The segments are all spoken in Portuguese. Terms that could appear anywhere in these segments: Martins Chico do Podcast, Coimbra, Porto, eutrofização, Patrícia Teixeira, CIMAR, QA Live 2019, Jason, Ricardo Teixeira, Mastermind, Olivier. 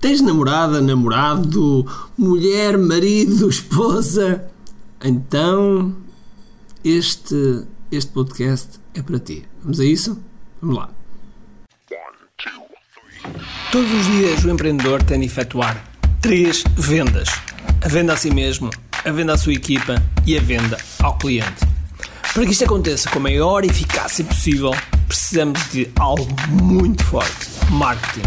Tens namorada, namorado, mulher, marido, esposa? Então, este podcast é para ti. Vamos a isso? Vamos lá. Todos os dias o empreendedor tem de efetuar 3 vendas. A venda a si mesmo, a venda à sua equipa e a venda ao cliente. Para que isto aconteça com a maior eficácia possível, precisamos de algo muito forte: marketing.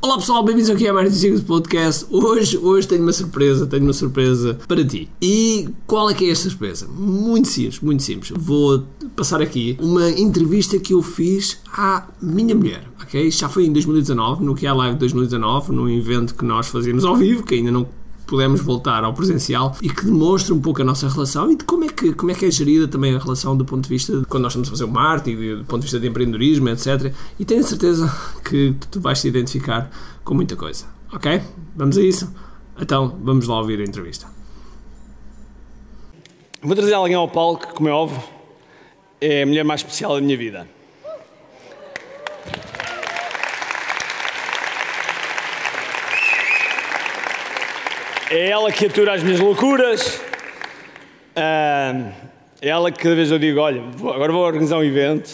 Olá pessoal, bem-vindos aqui à Martins Chico do Podcast. Hoje tenho uma surpresa para ti. E qual é que é esta surpresa? Muito simples. Vou passar aqui uma entrevista que eu fiz à minha mulher, ok? Já foi em 2019, no QA Live 2019, num evento que nós fazíamos ao vivo, que ainda não podemos voltar ao presencial, e que demonstra um pouco a nossa relação e de como é que é gerida também a relação do ponto de vista de quando nós estamos a fazer o marketing, do ponto de vista de empreendedorismo, etc. E tenho certeza que tu vais te identificar com muita coisa, ok? Vamos a isso? Então vamos lá ouvir a entrevista. Vou trazer alguém ao palco que, como é óbvio, é a mulher mais especial da minha vida. É ela que atura as minhas loucuras, é ela que cada vez eu digo, olha, agora vou organizar um evento,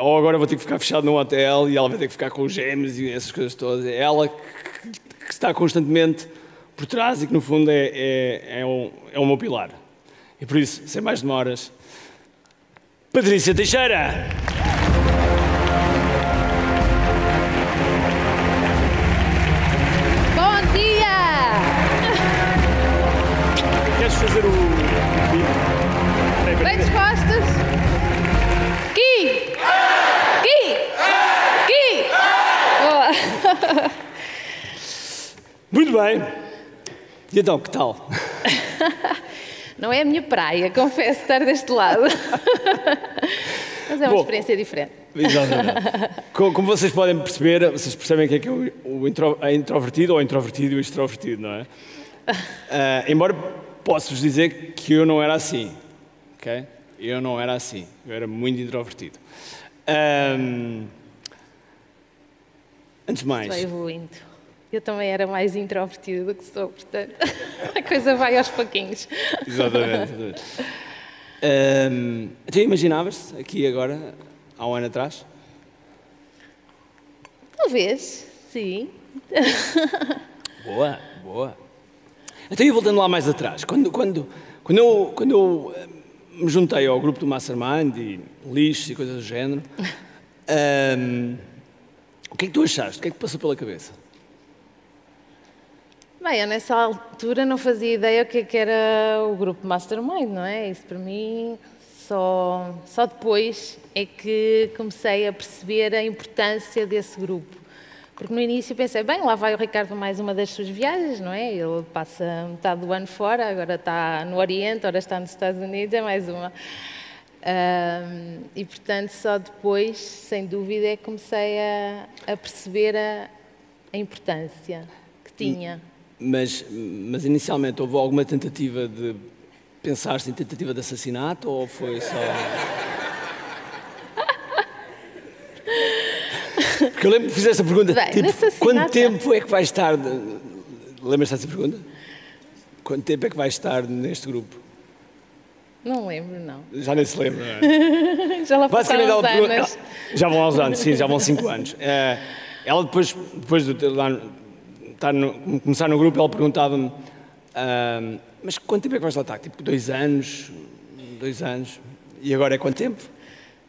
ou agora vou ter que ficar fechado num hotel e ela vai ter que ficar com os gêmeos e essas coisas todas. É ela que está constantemente por trás e que no fundo é o meu pilar. E por isso, sem mais demoras, Patrícia Teixeira! Fazer o... Bem dispostas? Ki! Ki! Boa! Muito bem. E então, que tal? Não é a minha praia, confesso, estar deste lado. Mas é uma experiência diferente. Exatamente. Como vocês podem perceber, vocês percebem o que é o introvertido ou introvertido e o extrovertido, não é? Embora... posso-vos dizer que eu não era assim, ok? Eu não era assim, eu era muito introvertido. Antes de mais... Vai evoluindo. Eu também era mais introvertido do que sou, portanto, a coisa vai aos pouquinhos. Exatamente. Até imaginavas aqui agora, há um ano atrás? Talvez, sim. Boa. Até aí, voltando lá mais atrás, quando eu me juntei ao grupo do Mastermind e lixos e coisas do género, o que é que tu achaste? O que é que passou pela cabeça? Bem, eu nessa altura não fazia ideia o que é que era o grupo Mastermind, não é? Isso para mim só depois é que comecei a perceber a importância desse grupo. Porque no início pensei, bem, lá vai o Ricardo mais uma das suas viagens, não é? Ele passa metade do ano fora, agora está no Oriente, agora está nos Estados Unidos, é mais uma. E, portanto, só depois, sem dúvida, é que comecei a perceber a importância que tinha. Mas inicialmente houve alguma tentativa de... Pensaste em tentativa de assassinato ou foi só... Porque eu lembro que fiz essa pergunta, bem, tipo, quanto tempo é que vais estar... Lembras-te dessa pergunta? Quanto tempo é que vais estar neste grupo? Não lembro, não. Já nem se lembra, não é? Já lá passaram uns anos. Já vão aos anos, sim, já vão 5 anos. Ela depois de começar no grupo, ela perguntava-me, mas quanto tempo é que vais lá estar? Tipo, 2 anos. E agora é quanto tempo?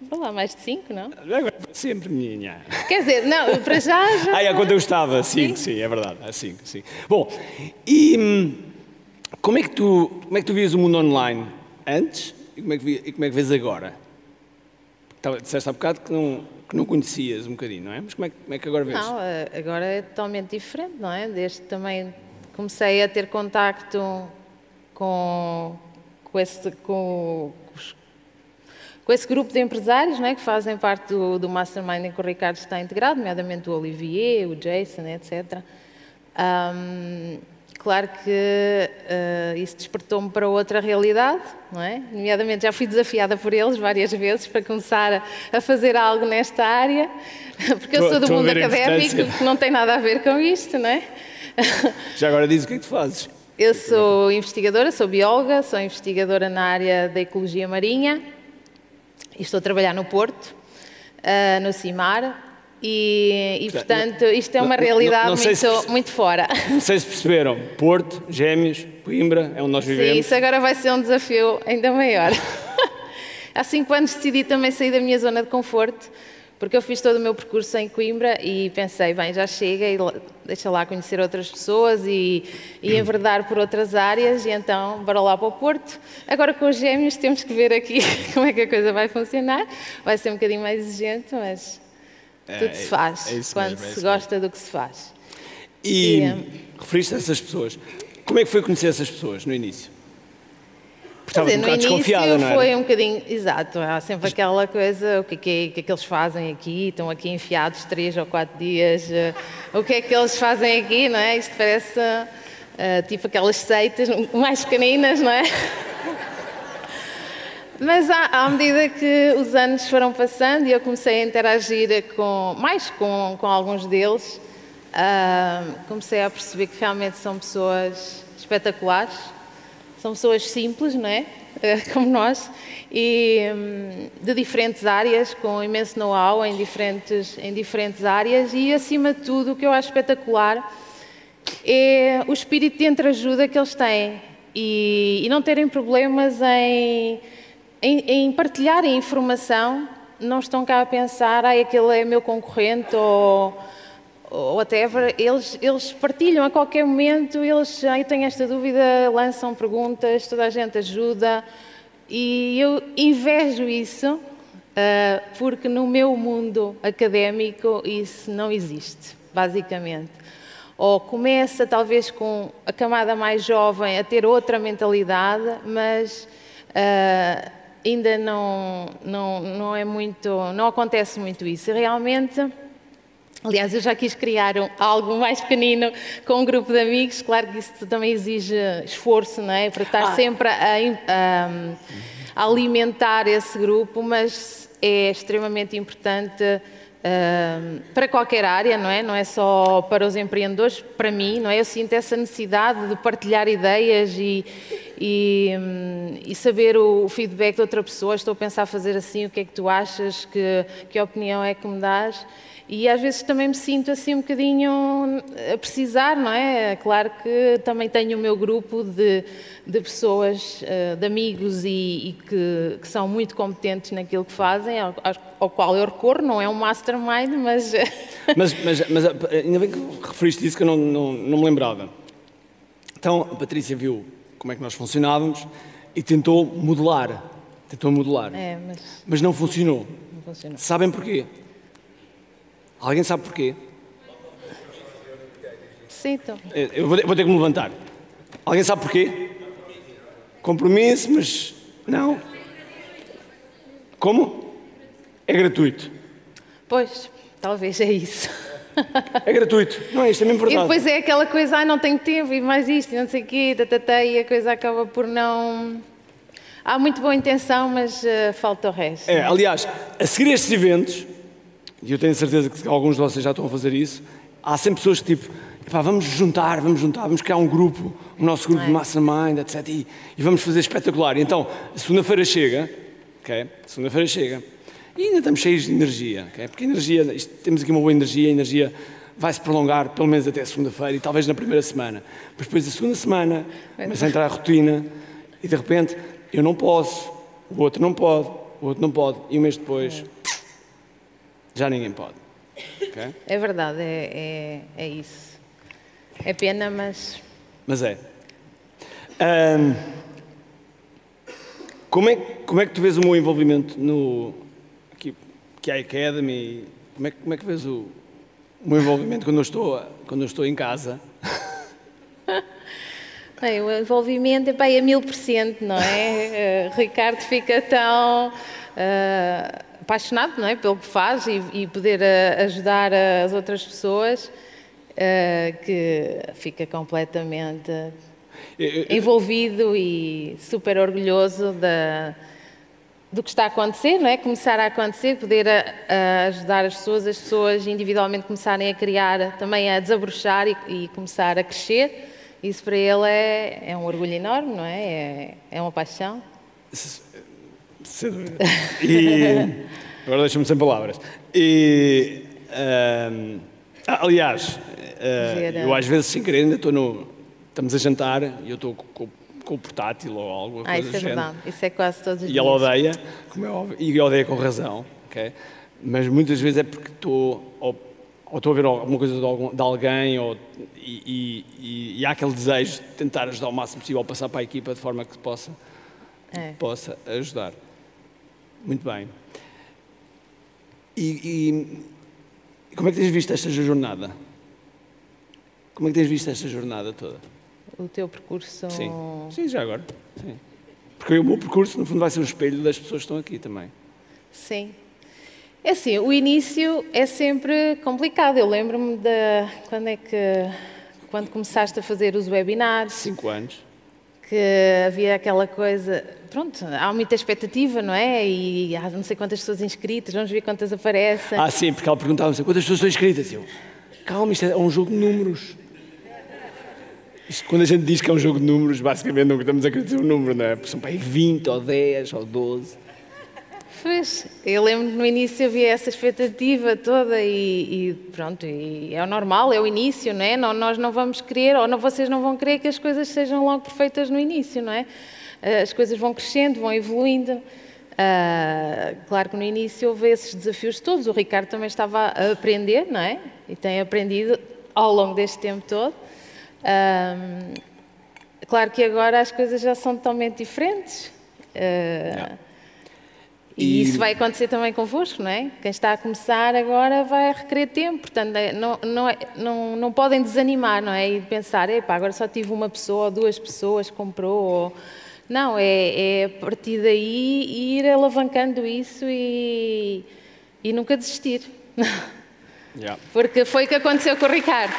Vou lá, mais de 5, não? Agora, sempre, minha. Quer dizer, não, para já... Ah, é quando eu estava, 5, sim, é verdade, há 5, sim. Bom, e como é que tu vias o mundo online antes e como é que vês agora? Disseste há bocado que não conhecias um bocadinho, não é? Mas como é que agora vês? Não, agora é totalmente diferente, não é? Desde também comecei a ter contacto com esse grupo de empresários, não é, que fazem parte do Mastermind em que o Ricardo está integrado, nomeadamente o Olivier, o Jason, etc. Claro que isso despertou-me para outra realidade, não é? Nomeadamente já fui desafiada por eles várias vezes para começar a fazer algo nesta área, porque eu sou do mundo académico, que não tem nada a ver com isto, não é? Já agora diz o que é que tu fazes. Eu sou investigadora, sou bióloga, sou investigadora na área da ecologia marinha. Estou a trabalhar no Porto, no CIMAR, e portanto, isto é uma realidade muito fora. Não sei se perceberam, Porto, Gêmeos, Coimbra, é onde nós vivemos. Sim, isso agora vai ser um desafio ainda maior. Há 5 anos decidi também sair da minha zona de conforto, porque eu fiz todo o meu percurso em Coimbra e pensei, bem, já chega e deixa lá conhecer outras pessoas e enverdar por outras áreas, e então bora lá para o Porto. Agora com os Gêmeos temos que ver aqui como é que a coisa vai funcionar. Vai ser um bocadinho mais exigente, mas tudo se faz quando se gosta do que se faz. E referiste a essas pessoas. Como é que foi conhecer essas pessoas no início? Porque no início foi um bocadinho, exato, há sempre aquela coisa, o que é que eles fazem aqui, estão aqui enfiados 3 ou 4 dias, o que é que eles fazem aqui, não é? Isto parece tipo aquelas seitas mais pequeninas, não é? Mas à medida que os anos foram passando e eu comecei a interagir mais com alguns deles, comecei a perceber que realmente são pessoas espetaculares. São pessoas simples, não é? Como nós, e de diferentes áreas, com imenso know-how em diferentes áreas, e acima de tudo o que eu acho espetacular é o espírito de entreajuda que eles têm e não terem problemas em partilhar a informação. Não estão cá a pensar, aquele é meu concorrente ou até eles partilham a qualquer momento, eles têm esta dúvida, lançam perguntas, toda a gente ajuda, e eu invejo isso, porque no meu mundo académico isso não existe, basicamente. Ou começa talvez com a camada mais jovem a ter outra mentalidade, mas ainda não é muito, não acontece muito isso. Realmente, aliás, eu já quis criar algo mais pequenino com um grupo de amigos. Claro que isso também exige esforço, não é? Para estar sempre a alimentar esse grupo, mas é extremamente importante para qualquer área, não é? Não é só para os empreendedores, para mim, não é? Eu sinto essa necessidade de partilhar ideias e saber o feedback de outra pessoa. Estou a pensar fazer assim, o que é que tu achas, que opinião é que me dás? E às vezes também me sinto assim um bocadinho a precisar, não é? Claro que também tenho o meu grupo de pessoas, de amigos e que são muito competentes naquilo que fazem, ao qual eu recorro. Não é um mastermind, mas... mas ainda bem que referiste isso, que eu não me lembrava. Então, a Patrícia viu como é que nós funcionávamos e tentou modelar. É, mas não funcionou. Sabem porquê? Alguém sabe porquê? Sinto. Eu vou ter que me levantar. Alguém sabe porquê? Compromisso, mas não. Como? É gratuito. Pois, talvez é isso. É gratuito. Não é isto, é mesmo verdade. E depois é aquela coisa, não tenho tempo, e mais isto, e não sei o quê, e a coisa acaba por não... Há muito boa intenção, mas falta o resto. É, aliás, a seguir estes eventos... E eu tenho certeza que alguns de vocês já estão a fazer isso. Há sempre pessoas que tipo, vamos juntar, vamos criar um grupo, o nosso grupo de Mastermind, etc. E vamos fazer espetacular. E então, a segunda-feira chega, ok? E ainda estamos cheios de energia, ok? Porque a energia, temos aqui uma boa energia, a energia vai-se prolongar pelo menos até a segunda-feira e talvez na primeira semana. Mas depois da segunda semana, começa a entrar a rotina e de repente, eu não posso, o outro não pode, e um mês depois... Já ninguém pode. Okay? É verdade, é isso. É pena, mas... Mas é. Como é que tu vês o meu envolvimento no... Aqui, QI Academy, como é que vês o meu envolvimento quando eu estou em casa? Bem, o envolvimento é 1000%, não é? Ricardo fica tão apaixonado, não é, pelo que faz e poder ajudar as outras pessoas, que fica completamente envolvido e super orgulhoso do que está a acontecer, não é? Começar a acontecer, poder ajudar as pessoas individualmente começarem a criar, também a desabrochar e começar a crescer. Isso para ele é um orgulho enorme, não é? É uma paixão. Sem dúvida. E, agora deixa-me sem palavras. E, aliás, eu às vezes sem querer ainda estamos a jantar e eu estou com o portátil ou algo. Isso é verdade. Isso é quase todos os dias. E ela odeia, como é óbvio, e odeia com razão, ok? Mas muitas vezes é porque estou a ver alguma coisa de alguém e há aquele desejo de tentar ajudar o máximo possível, passar para a equipa de forma que possa ajudar. Muito bem. E como é que tens visto esta jornada? Como é que tens visto esta jornada toda? O teu percurso... Sim, já agora. Sim. Porque o meu percurso, no fundo, vai ser um espelho das pessoas que estão aqui também. Sim. É assim, o início é sempre complicado. Eu lembro-me de quando começaste a fazer os webinars. 5 anos. Que havia aquela coisa, pronto, há muita expectativa, não é? E há não sei quantas pessoas inscritas, vamos ver quantas aparecem. Ah, sim, porque ela perguntava assim, quantas pessoas estão inscritas? Eu, calma, isto é um jogo de números. Isto, quando a gente diz que é um jogo de números, basicamente não estamos a acreditar um número, não é? Porque são para aí 20, ou 10, ou 12... Pois, eu lembro que no início havia essa expectativa toda e pronto, e é o normal, é o início, não é? Não, nós não vamos querer, ou não, vocês não vão querer que as coisas sejam logo perfeitas no início, não é? As coisas vão crescendo, vão evoluindo. Claro que no início houve esses desafios todos, o Ricardo também estava a aprender, não é? E tem aprendido ao longo deste tempo todo. Claro que agora as coisas já são totalmente diferentes. E isso vai acontecer também convosco, não é? Quem está a começar agora vai requerer tempo, portanto, não podem desanimar, não é? E pensar, epá, agora só tive uma pessoa ou duas pessoas, comprou, ou... Não, é a partir daí ir alavancando isso e nunca desistir. Yeah. Porque foi o que aconteceu com o Ricardo.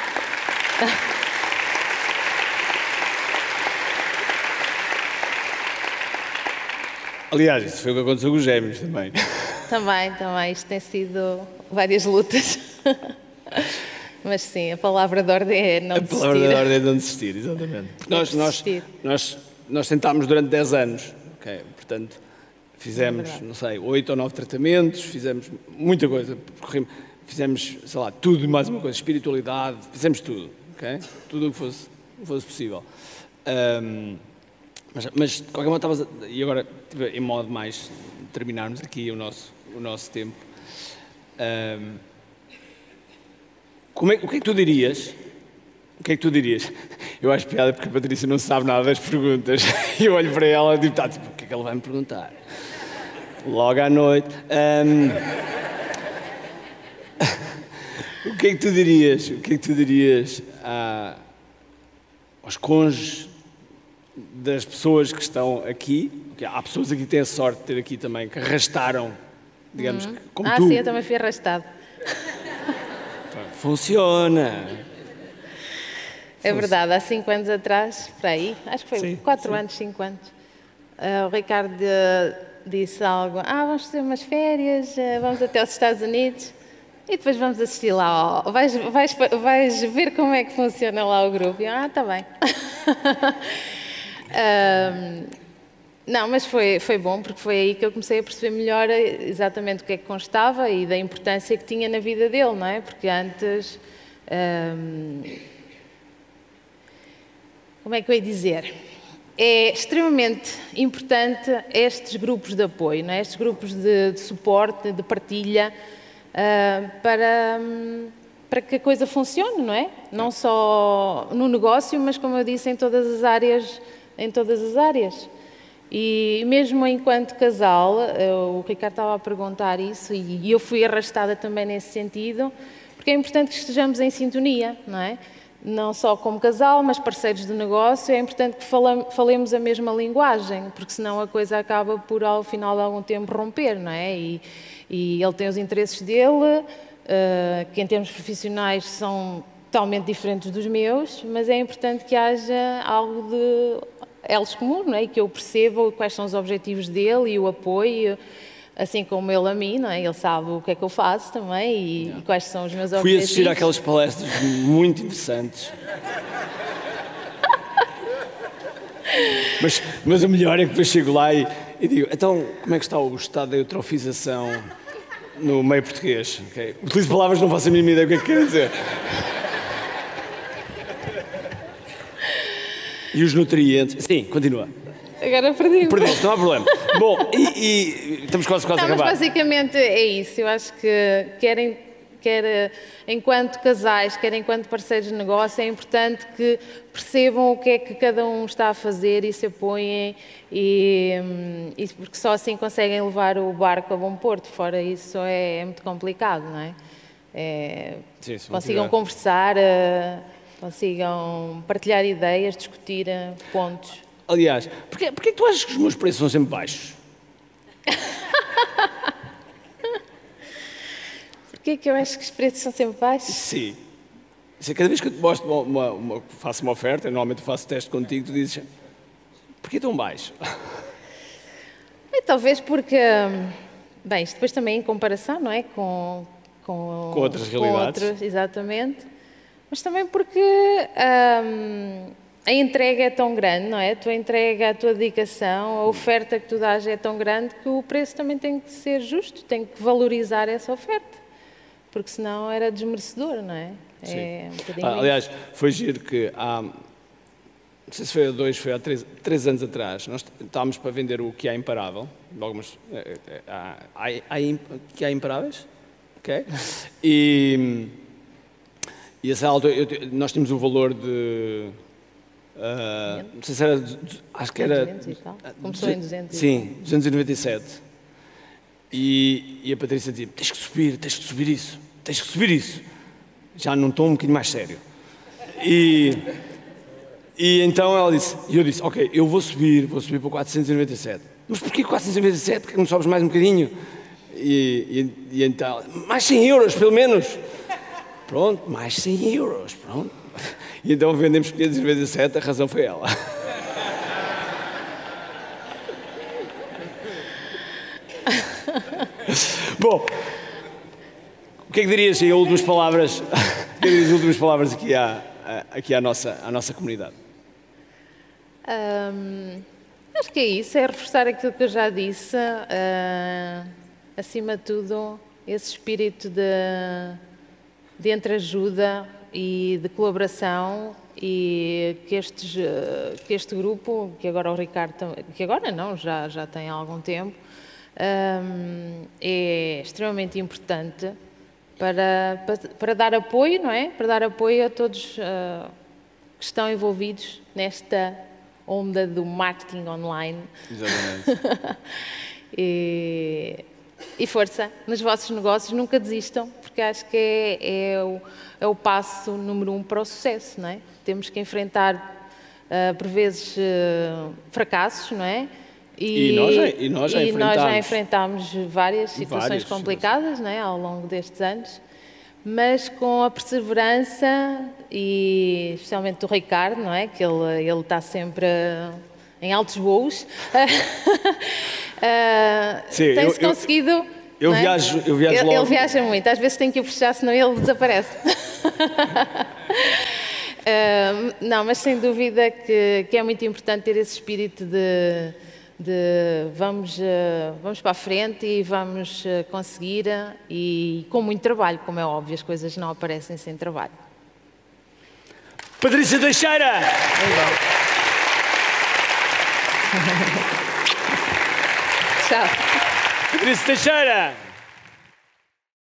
Aliás, isso foi o que aconteceu com os gêmeos também. Também. Isto tem sido várias lutas. Mas sim, a palavra de ordem é não desistir. A palavra de ordem é não desistir, exatamente. Porque nós tentámos durante 10 anos. Okay? Portanto, fizemos, não sei, 8 ou 9 tratamentos, fizemos muita coisa. Fizemos, sei lá, tudo e mais uma coisa. Espiritualidade, fizemos tudo. Okay? Tudo o que fosse possível. Mas, de qualquer modo, e agora, em modo mais terminarmos aqui o nosso tempo, o que é que tu dirias? O que é que tu dirias? Eu acho piada porque a Patrícia não sabe nada das perguntas. E eu olho para ela e digo, o que é que ela vai me perguntar? Logo à noite. O que é que tu dirias? O que é que tu dirias aos cônjuges das pessoas que estão aqui? Há pessoas aqui que têm a sorte de ter aqui também, que arrastaram, digamos, como tu. Sim, eu também fui arrastado. Funciona. É verdade, há 5 anos atrás, para aí, acho que foi 4 anos, 5 anos, o Ricardo disse algo, vamos fazer umas férias, vamos até aos Estados Unidos e depois vamos assistir lá, vais ver como é que funciona lá o grupo. E eu, está bem. Não, mas foi bom, porque foi aí que eu comecei a perceber melhor exatamente o que é que constava e da importância que tinha na vida dele, não é? Porque antes... como é que eu ia dizer? É extremamente importante estes grupos de apoio, não é? Estes grupos de suporte, de partilha, para que a coisa funcione, não é? Não só no negócio, mas como eu disse, em todas as áreas. E mesmo enquanto casal, o Ricardo estava a perguntar isso e eu fui arrastada também nesse sentido, porque é importante que estejamos em sintonia, não é? Não só como casal, mas parceiros de negócio, é importante que falemos a mesma linguagem, porque senão a coisa acaba por, ao final de algum tempo, romper, não é? E ele tem os interesses dele, que em termos profissionais são totalmente diferentes dos meus, mas é importante que haja algo de elos comum, não é? E que eu perceba quais são os objetivos dele e o apoio, assim como ele a mim, não é? Ele sabe o que é que eu faço também e quais são os meus objetivos. Fui assistir àquelas palestras muito interessantes. Mas o melhor é que depois chego lá e digo, então, como é que está o estado da eutrofização no meio português? Okay. Utilizo palavras que não faço a mínima ideia do que é que querem dizer. E os nutrientes... Sim, continua. Agora perdi-me. Perdeste, não há problema. Bom, e estamos quase a acabar. Mas basicamente é isso. Eu acho que quer enquanto casais, quer enquanto parceiros de negócio, é importante que percebam o que é que cada um está a fazer e se apoiem, e porque só assim conseguem levar o barco a bom porto. Fora isso é muito complicado, não é? Sim, consigam conversar, consigam partilhar ideias, discutir pontos. Aliás, porquê tu achas que os meus preços são sempre baixos? Porquê que eu acho que os preços são sempre baixos? Sim. Cada vez que eu te mostro faço uma oferta, eu normalmente faço teste contigo, tu dizes, porquê tão baixo? É, talvez porque, bem, isto depois também em comparação, não é? Com outras realidades. Outros, exatamente. Mas também porque... a entrega é tão grande, não é? A tua entrega, a tua dedicação, a oferta que tu dás é tão grande que o preço também tem que ser justo, tem que valorizar essa oferta, porque senão era desmerecedor, não é? Sim. É um bocadinho aliás, foi giro que não sei se foi há 3 anos atrás, nós estávamos para vender o QA Imparável, QA Imparáveis, ok? E essa altura, nós tínhamos o valor de... não sei se era, acho que era... 200 e tal. Começou em 200. Sim, 297. E a Patrícia dizia, tens que subir isso. Já num tom um bocadinho mais sério. E então ela disse, e eu disse, ok, eu vou subir para 497. Mas porquê 497? Porque não sobes mais um bocadinho? E então, mais 100 euros pelo menos. Pronto, mais 100 euros, pronto. E então vendemos 597, a razão foi ela. Bom, o que é que dirias em últimas palavras? O que é que dirias em últimas palavras aqui à nossa comunidade? Acho que é isso, é reforçar aquilo que eu já disse. Acima de tudo, esse espírito de entreajuda e de colaboração, e que este grupo, que agora o Ricardo, que agora não, já tem há algum tempo, é extremamente importante para dar apoio, não é? Para dar apoio a todos que estão envolvidos nesta onda do marketing online. Exatamente. E força nos vossos negócios, nunca desistam, porque acho que é o passo número 1 para o sucesso, não é? Temos que enfrentar, por vezes, fracassos, não é? E nós já enfrentámos várias situações complicadas, não é? Ao longo destes anos, mas com a perseverança, e especialmente do Ricardo, não é? Que ele está sempre... em altos voos, tem-se conseguido... Eu viajo logo. Ele viaja muito, às vezes tem que o fechar, senão ele desaparece. Não, mas sem dúvida que é muito importante ter esse espírito de vamos para a frente e vamos conseguir, e com muito trabalho, como é óbvio, as coisas não aparecem sem trabalho. Patrícia Teixeira! Muito bom. Patrícia Teixeira!